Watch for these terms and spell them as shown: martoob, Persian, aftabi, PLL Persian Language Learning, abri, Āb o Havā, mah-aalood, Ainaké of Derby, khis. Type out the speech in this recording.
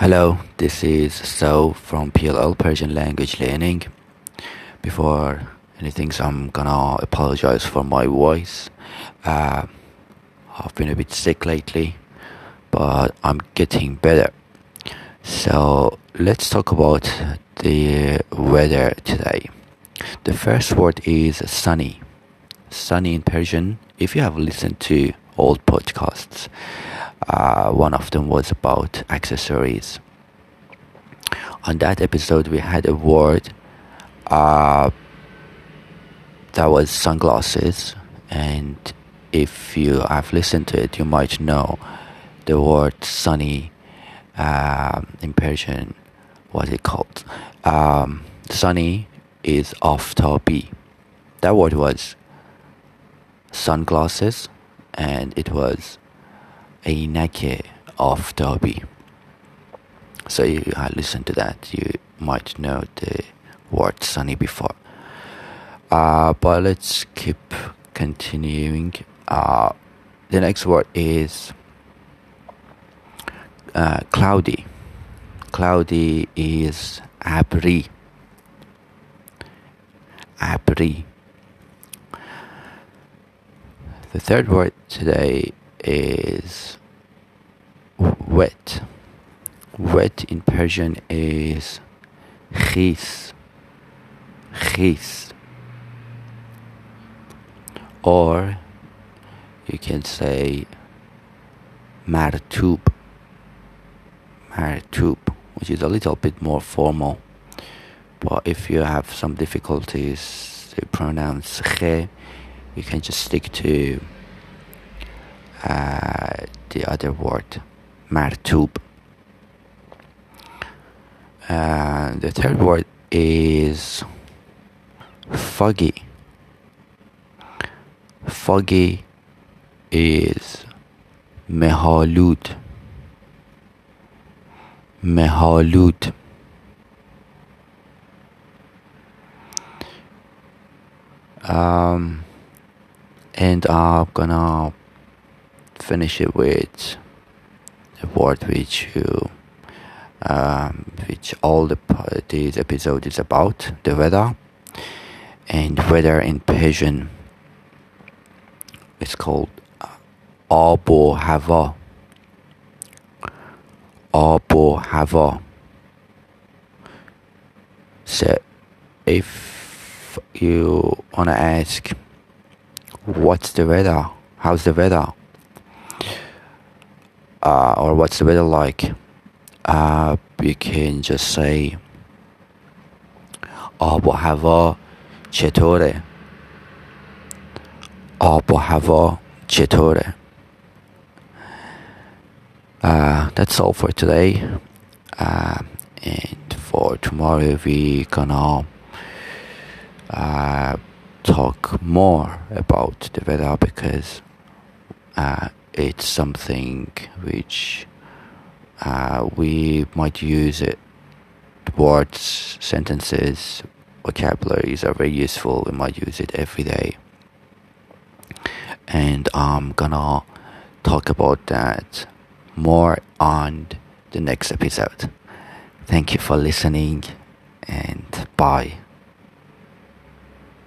Hello, this is So from PLL Persian Language Learning. Before anything, I'm gonna apologize for my voice. I've been a bit sick lately, but I'm getting better. So let's talk about the weather today. The first word is sunny. Sunny in Persian, if you have listened to old podcasts, one of them was about accessories. On that episode we had a word that was sunglasses, and if you have listened to it you might know the word sunny in Persian. What is it called? Sunny is aftabi. That word was sunglasses and it was Ainaké of Derby. So you listen to that, you might know the word sunny before. But let's keep continuing. The next word is cloudy. Cloudy is abri. Abri. The third word today is wet. Wet in Persian is khis. Khis. Or you can say martoob. Martoob, which is a little bit more formal. But if you have some difficulties to pronounce khe, you can just stick to the other word, martoob. And the third word is foggy. Foggy is mah-aalood. Mah-aalood. And I'm gonna finish it with a word which you, which all this episode is about, the weather. And weather in Persian is called Āb o Havā. Āb o Havā. So if you wanna ask, what's the weather? How's the weather? Or what's the weather like? You can just say Āb o Havā chetore. Āb o Havā chetore. That's all for today. And for tomorrow we gonna talk more about the weather, because it's something which we might use it. Words, sentences, vocabularies are very useful. We might use it every day, and I'm gonna talk about that more on the next episode. Thank you for listening, and bye.